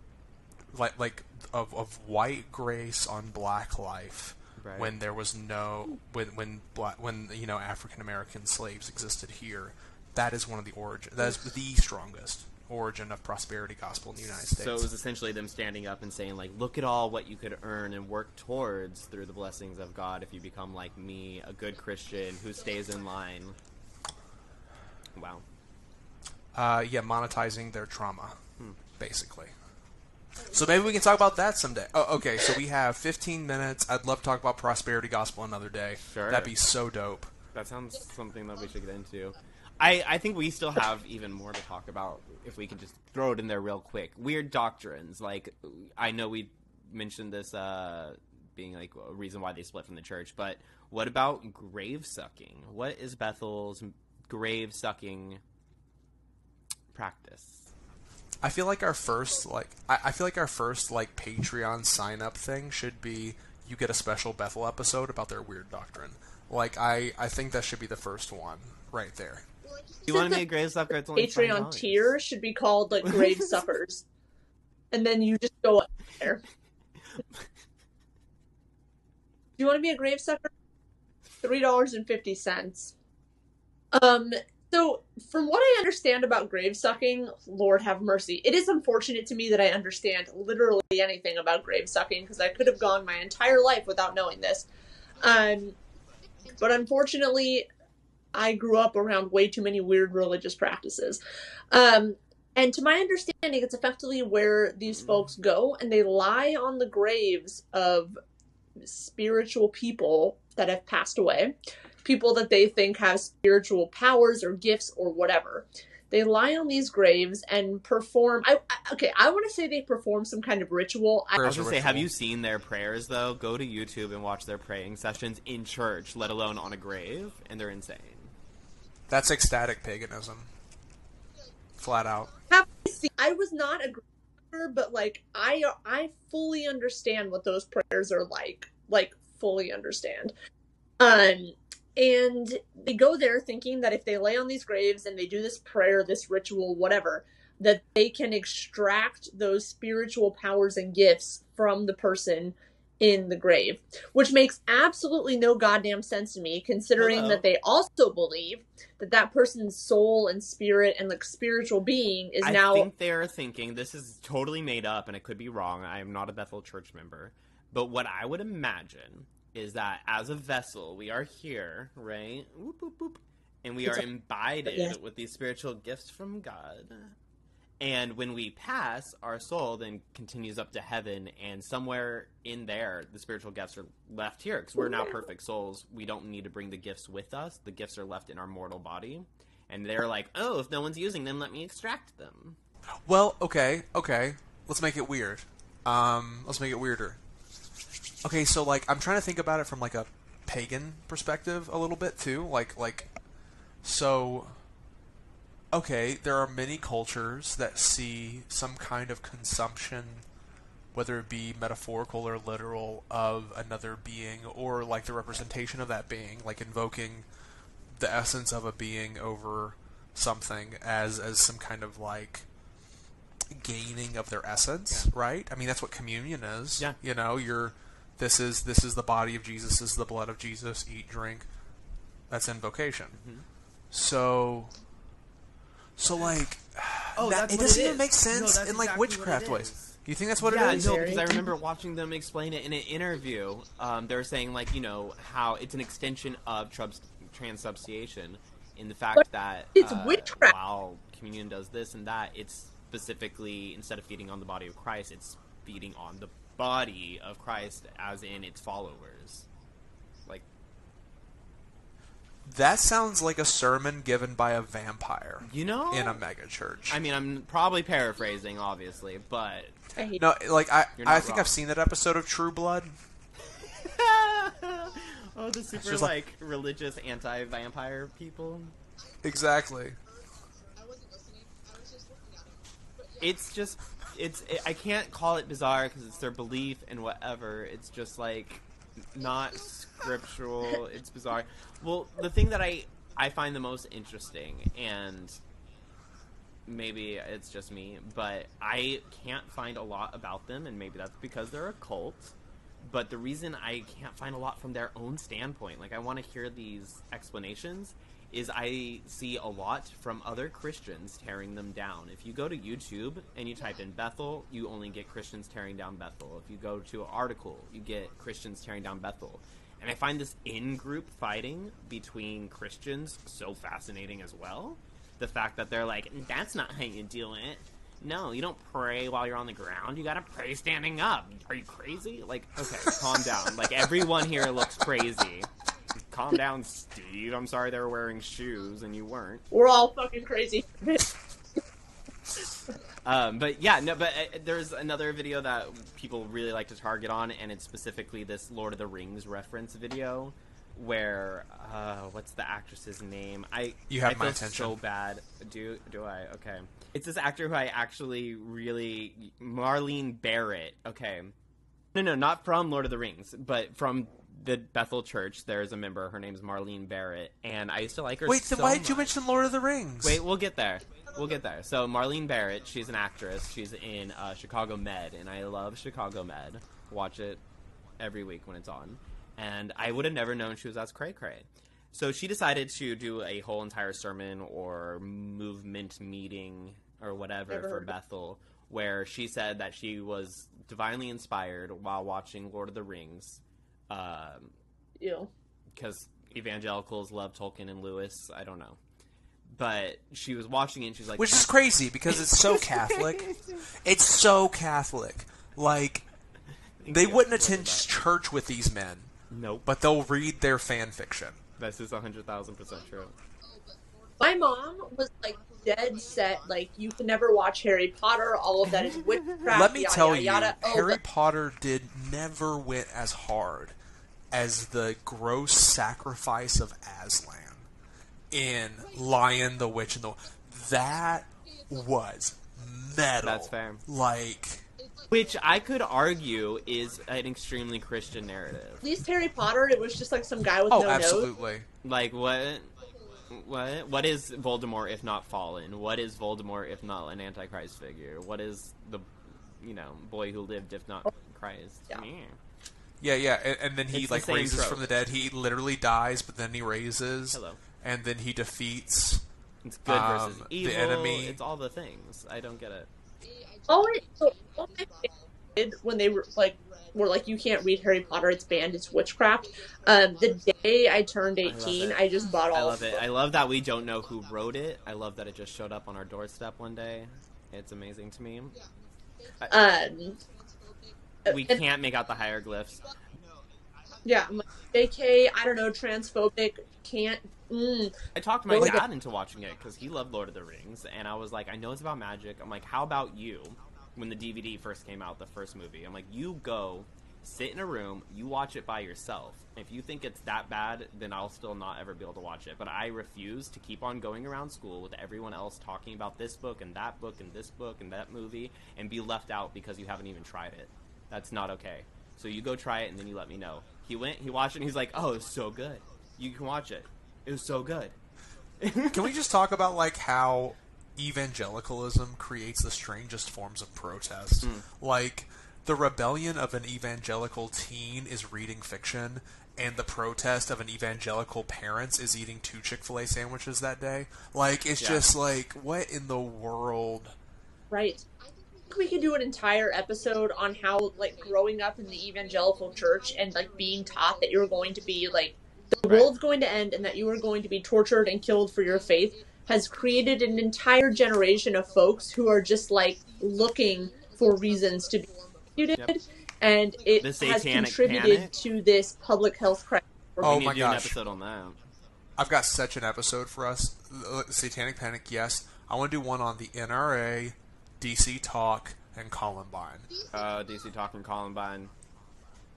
like like of, of white grace on black life, right. when there was no when when black, when you know African American slaves existed here. That is one of the origin. That is the strongest origin of prosperity gospel in the United States. So it was essentially them standing up and saying, like, look at all what you could earn and work towards through the blessings of God if you become like me, a good Christian who stays in line. Wow. Uh, yeah, monetizing their trauma, hmm. basically. So maybe we can talk about that someday. Oh, okay, so we have fifteen minutes. I'd love to talk about prosperity gospel another day. Sure. That'd be so dope. That sounds something that we should get into. I, I think we still have even more to talk about if we could just throw it in there real quick. Weird doctrines. Like, I know we mentioned this uh, being like a reason why they split from the church, but what about grave sucking? What is Bethel's grave sucking practice? I feel like our first like I, I feel like our first like Patreon sign up thing should be you get a special Bethel episode about their weird doctrine. Like I, I think that should be the first one right there. You want to be a grave sucker? It's only Patreon tier should be called like grave suckers, and then you just go up there. Do you want to be a grave sucker? Three dollars and fifty cents. Um. So, from what I understand about grave sucking, Lord have mercy. It is unfortunate to me that I understand literally anything about grave sucking because I could have gone my entire life without knowing this. Um, but unfortunately, I grew up around way too many weird religious practices. Um, and to my understanding, it's effectively where these folks go and they lie on the graves of spiritual people that have passed away people that they think have spiritual powers or gifts or whatever. They lie on these graves and perform. I, I okay, I want to say they perform some kind of ritual. I, I was going to say, have you seen their prayers, though? Go to YouTube and watch their praying sessions in church, let alone on a grave, and they're insane. That's ecstatic paganism. Flat out. Have you seen, I was not a grave member, but, like, I, I fully understand what those prayers are like. Like, fully understand. Um... And they go there thinking that if they lay on these graves and they do this prayer, this ritual, whatever, that they can extract those spiritual powers and gifts from the person in the grave, which makes absolutely no goddamn sense to me, considering Hello. that they also believe that that person's soul and spirit and, like, spiritual being is I now... I think they're thinking, this is totally made up, and it could be wrong, I am not a Bethel Church member, but what I would imagine... is that as a vessel, we are here, right? Whoop, whoop, whoop. And we are imbibed yeah. with these spiritual gifts from God. And when we pass, our soul then continues up to heaven. And somewhere in there, the spiritual gifts are left here. Because we're now perfect souls. We don't need to bring the gifts with us. The gifts are left in our mortal body. And they're like, oh, if no one's using them, let me extract them. Well, okay, okay. Let's make it weird. Um, let's make it weirder. Okay, so, like, I'm trying to think about it from, like, a pagan perspective a little bit, too. Like, like, so, okay, there are many cultures that see some kind of consumption, whether it be metaphorical or literal, of another being, or, like, the representation of that being, like, invoking the essence of a being over something as, as some kind of, like... gaining of their essence, yeah. right? I mean, that's what communion is. Yeah. You know, you're... This is this is the body of Jesus, this is the blood of Jesus, eat, drink. That's invocation. Mm-hmm. So, so like, oh, that, it doesn't it even make sense no, in like exactly witchcraft ways. You think that's what yeah, it is? No, because I remember watching them explain it in an interview. Um, they were saying, like, you know, how it's an extension of trans- transubstantiation in the fact but that it's uh, witchcraft. While communion does this and that, it's specifically instead of feeding on the body of Christ, it's feeding on the body of Christ as in its followers. Like, that sounds like a sermon given by a vampire, you know, in a mega church. I mean, I'm probably paraphrasing, obviously, but no, like I I think wrong. I've seen that episode of True Blood. Oh, the super like, like religious anti-vampire people. Exactly. It's just It's it, I can't call it bizarre because it's their belief and whatever. It's just, like, not scriptural. It's bizarre. Well, the thing that I, I find the most interesting, and maybe it's just me, but I can't find a lot about them, and maybe that's because they're a cult. But the reason I can't find a lot from their own standpoint, like, I want to hear these explanations, is I see a lot from other Christians tearing them down. If you go to YouTube and you type in Bethel, you only get Christians tearing down Bethel. If you go to an article, you get Christians tearing down Bethel. And I find this in-group fighting between Christians so fascinating as well. The fact that they're like, that's not how you do it. No, you don't pray while you're on the ground. You gotta pray standing up. Are you crazy? Like, okay, calm down. Like, everyone here looks crazy. Calm down, Steve. I'm sorry they were wearing shoes and you weren't. We're all fucking crazy. um, but yeah, no. But uh, there's another video that people really like to target on, and it's specifically this Lord of the Rings reference video, where uh, what's the actress's name? I you have I my feel attention. So bad. Do do I? Okay. It's this actor who I actually really Marlene Barrett. Okay. No, no, not from Lord of the Rings, but from the Bethel Church. There's a member. Her name's Marlene Barrett, and I used to like her. Wait, so then why did you mention Lord of the Rings? Wait, we'll get there. We'll get there. So Marlene Barrett, she's an actress. She's in uh, Chicago Med, and I love Chicago Med. Watch it every week when it's on. And I would have never known she was as cray-cray. So she decided to do a whole entire sermon or movement meeting or whatever never for Bethel, where she said that she was divinely inspired while watching Lord of the Rings. Um, yeah. Because evangelicals love Tolkien and Lewis. I don't know. But she was watching it and she's like... Which is crazy because it's so Catholic. It's so Catholic. Like, they wouldn't attend church with these men. Nope. But they'll read their fan fiction. This is one hundred thousand percent true. My mom was like dead set, like, you can never watch Harry Potter, all of that is witchcraft. Let me yada, tell yada, you, yada. Oh, Harry but... Potter did never went as hard as the gross sacrifice of Aslan in Lion, the Witch, and the... That was metal. That's fair. Like... Which I could argue is an extremely Christian narrative. At least Harry Potter, it was just like some guy with oh, no absolutely. Nose. Like, what... What? What is Voldemort if not fallen? What is Voldemort if not an Antichrist figure? What is the, you know, boy who lived if not Christ? Yeah, yeah, yeah. And, and then he, it's like, the raises trope. From the dead. He literally dies, but then he raises. Hello. And then he defeats It's good um, versus evil. The enemy. It's all the things. I don't get it. Oh, wait, so all my did when they were, like, were like, you can't read Harry Potter, it's banned, it's witchcraft. Um, the day I turned eighteen, I, I just bought all I love it. I love that we don't know who wrote it. I love that it just showed up on our doorstep one day. It's amazing to me. I, um, we can't make out the hieroglyphs. Yeah, I'm like, J K, I don't know, transphobic, can't... Mm. I talked my dad into watching it, because he loved Lord of the Rings, and I was like, I know it's about magic. I'm like, how about you? When the D V D first came out, the first movie, I'm like, you go sit in a room, you watch it by yourself. If you think it's that bad, then I'll still not ever be able to watch it. But I refuse to keep on going around school with everyone else talking about this book and that book and this book and that movie and be left out because you haven't even tried it. That's not okay. So you go try it and then you let me know. He went, he watched it, and he's like, oh, it's so good. You can watch it. It was so good. Can we just talk about, like, how evangelicalism creates the strangest forms of protest? Mm. Like, the rebellion of an evangelical teen is reading fiction, and the protest of an evangelical parents is eating two Chick-fil-A sandwiches that day. Like, it's yeah. just like, what in the world? Right. We could do an entire episode on how, like, growing up in the evangelical church and, like, being taught that you're going to be, like, the right. world's going to end and that you are going to be tortured and killed for your faith has created an entire generation of folks who are just, like, looking for reasons to be persecuted. Yep. And it has contributed panic. To this public health crisis. Oh, my gosh. We need to do an episode on that. I've got such an episode for us. Satanic Panic, yes. I want to do one on the N R A... D C Talk and Columbine. Uh, D C Talk and Columbine.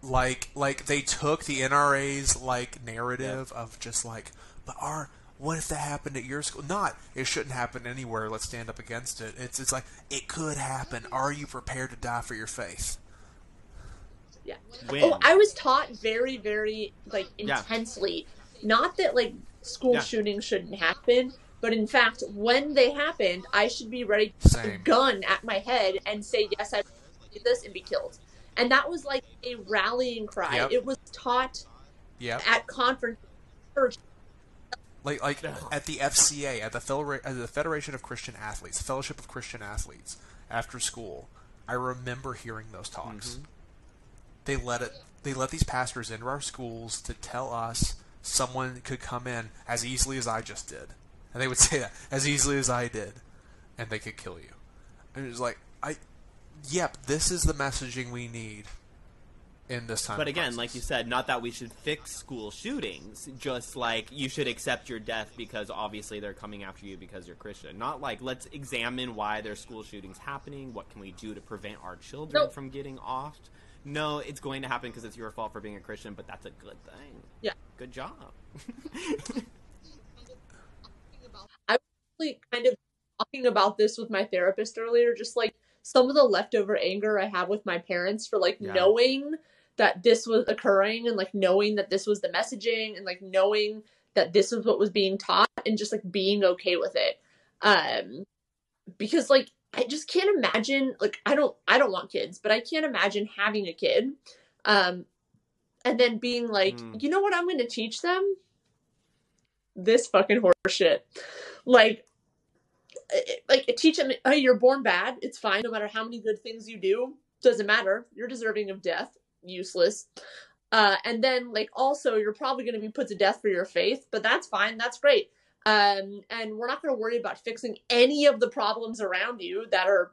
Like, like they took the N R A's like narrative yep. of just like, but our what if that happened at your school? Not it shouldn't happen anywhere. Let's stand up against it. It's it's like it could happen. Are you prepared to die for your faith? Yeah. When? Oh, I was taught very, very like intensely. Yeah. Not that like school yeah. shootings shouldn't happen. But in fact, when they happened, I should be ready to put a gun at my head and say, yes, I did this and be killed. And that was like a rallying cry. Yep. It was taught yep. at conference. Like, like at the F C A, at the, Fel- at the Federation of Christian Athletes, Fellowship of Christian Athletes, after school, I remember hearing those talks. Mm-hmm. They let it. They let these pastors into our schools to tell us someone could come in as easily as I just did. And they would say that as easily as I did, and they could kill you. And it was like, I, yep, this is the messaging we need in this time. But again, process. Like you said, not that we should fix school shootings, just like you should accept your death because obviously they're coming after you because you're Christian. Not like let's examine why there's school shootings happening. What can we do to prevent our children nope. from getting off? No, it's going to happen because it's your fault for being a Christian, but that's a good thing. Yeah. Good job. Kind of talking about this with my therapist earlier, just like some of the leftover anger I have with my parents for like yeah. knowing that this was occurring and like knowing that this was the messaging and like knowing that this was what was being taught and just like being okay with it. Um, because like, I just can't imagine, like, I don't, I don't want kids, but I can't imagine having a kid. Um, and then being like, mm. you know what I'm going to teach them? This fucking horseshit. Like, like teach them, oh, you're born bad. It's fine. No matter how many good things you do, doesn't matter. You're deserving of death. Useless. Uh, and then, like, also, you're probably going to be put to death for your faith, but that's fine. That's great. Um, and we're not going to worry about fixing any of the problems around you that are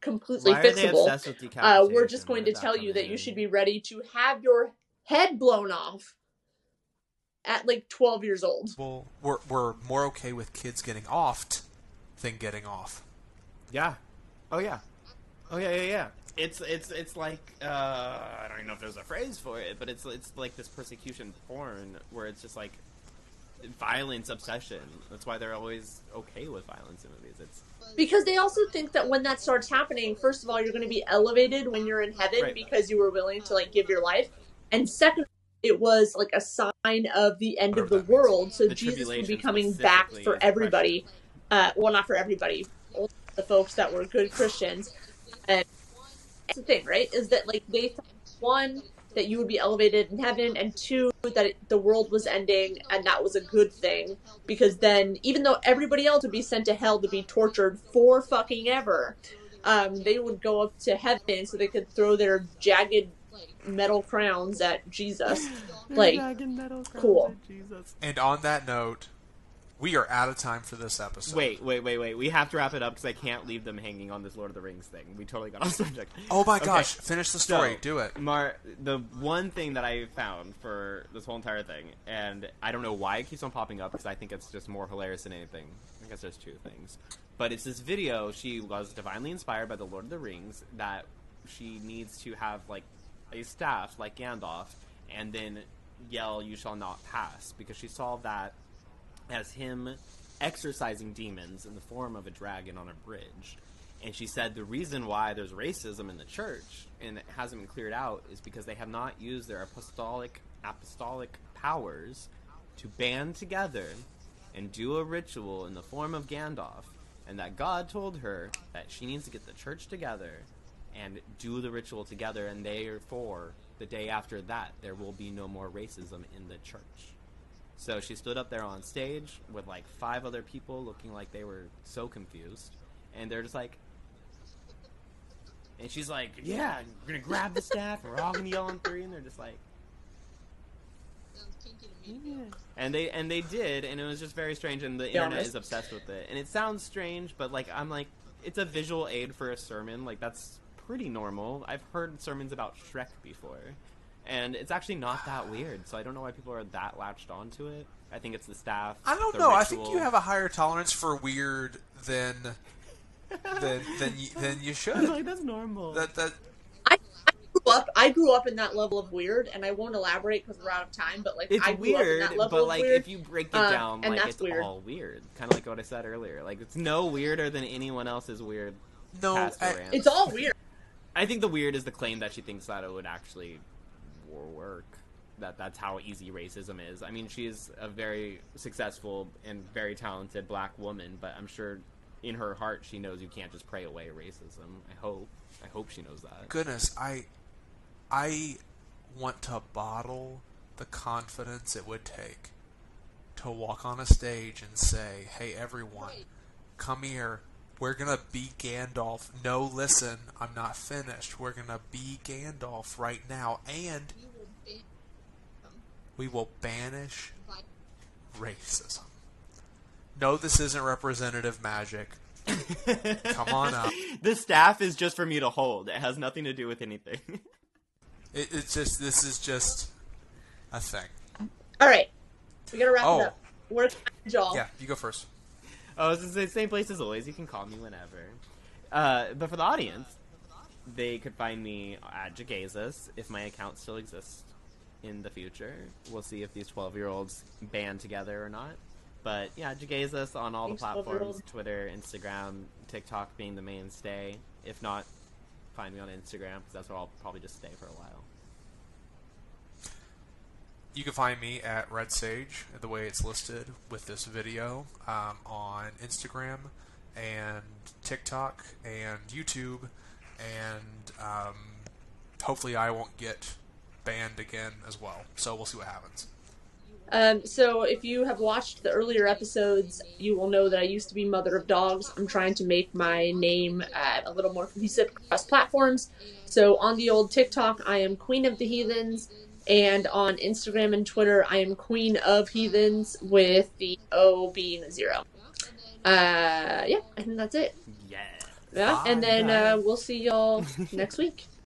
completely Why fixable. Are they uh, we're just going to tell you that you should be ready to have your head blown off at like twelve years old. Well, we're we're more okay with kids getting offed than getting off. Yeah. Oh yeah. Oh yeah, yeah, yeah. It's it's it's like uh, I don't even know if there's a phrase for it, but it's it's like this persecution porn where it's just like violence obsession. That's why they're always okay with violence in movies. It's because they also think that when that starts happening, first of all, you're going to be elevated when you're in heaven, right, because you were willing to like give your life, and second, it was like a sign of the end of the world. So the Jesus would be coming back for everybody. Uh, well, not for everybody, only the folks that were good Christians. And that's the thing, right? Is that like they thought, one, that you would be elevated in heaven, and two, that it, the world was ending, and that was a good thing, because then even though everybody else would be sent to hell to be tortured for fucking ever, um, they would go up to heaven so they could throw their jagged metal crowns at Jesus. Like, cool. At Jesus. And on that note, we are out of time for this episode. Wait, wait, wait, wait. We have to wrap it up because I can't leave them hanging on this Lord of the Rings thing. We totally got off subject. Oh my okay. gosh. Finish the story. So, Do it. Mar- the one thing that I found for this whole entire thing, and I don't know why it keeps on popping up because I think it's just more hilarious than anything. I guess there's two things. But it's this video. She was divinely inspired by the Lord of the Rings that she needs to have, like, a staff like Gandalf and then yell, "You shall not pass," because she saw that as him exorcising demons in the form of a dragon on a bridge. And she said the reason why there's racism in the church and it hasn't been cleared out is because they have not used their apostolic apostolic powers to band together and do a ritual in the form of Gandalf, and that God told her that she needs to get the church together and do the ritual together, and therefore the day after that there will be no more racism in the church. So she stood up there on stage with like five other people looking like they were so confused, and they're just like, and she's like, yeah, we're gonna grab the staff and we're all gonna yell on three, and they're just like, yeah. and they and they did, and it was just very strange, and the internet is obsessed with it, and it sounds strange, but like I'm like, it's a visual aid for a sermon. Like, that's pretty normal. I've heard sermons about Shrek before, and it's actually not that weird. So I don't know why people are that latched onto it. I think it's the staff. I don't know. Ritual. I think you have a higher tolerance for weird than than than you, than you should. Like, that's normal. That that. I, I grew up. I grew up in that level of weird, and I won't elaborate because we're out of time. But like, it's I grew weird, up in that level but of like weird, if you break it down, uh, like it's weird. all weird. Kind of like what I said earlier. Like, it's no weirder than anyone else's weird. No, I, it's all weird. I think the weird is the claim that she thinks that it would actually work, that that's how easy racism is. I mean, she is a very successful and very talented black woman, but I'm sure in her heart she knows you can't just pray away racism. I hope. I hope she knows that. Goodness, I, I want to bottle the confidence it would take to walk on a stage and say, hey, everyone, come here. We're going to be Gandalf. No, listen, I'm not finished. We're going to be Gandalf right now, and we will banish racism. No, this isn't representative magic. Come on up. This staff is just for me to hold. It has nothing to do with anything. it, it's just, this is just a thing. All right. We got to wrap oh. it up. Where can I y'all? Yeah, you go first. Oh, it's the same place as always. You can call me whenever. Uh, but for the audience, they could find me at Jegaysus if my account still exists in the future. We'll see if these twelve-year-olds band together or not. But yeah, Jegaysus on all the platforms, Twitter, Instagram, TikTok being the mainstay. If not, find me on Instagram because that's where I'll probably just stay for a while. You can find me at Red Sage, the way it's listed with this video, um, on Instagram and TikTok and YouTube, and um, hopefully I won't get banned again as well. So we'll see what happens. Um, so if you have watched the earlier episodes, you will know that I used to be Mother of Dogs. I'm trying to make my name uh, a little more cohesive across platforms. So on the old TikTok, I am Queen of the Heathens. And on Instagram and Twitter, I am Queen of Heathens with the O being zero. Uh, yeah, I think that's it. Yeah. Yeah, and then uh, we'll see y'all next week.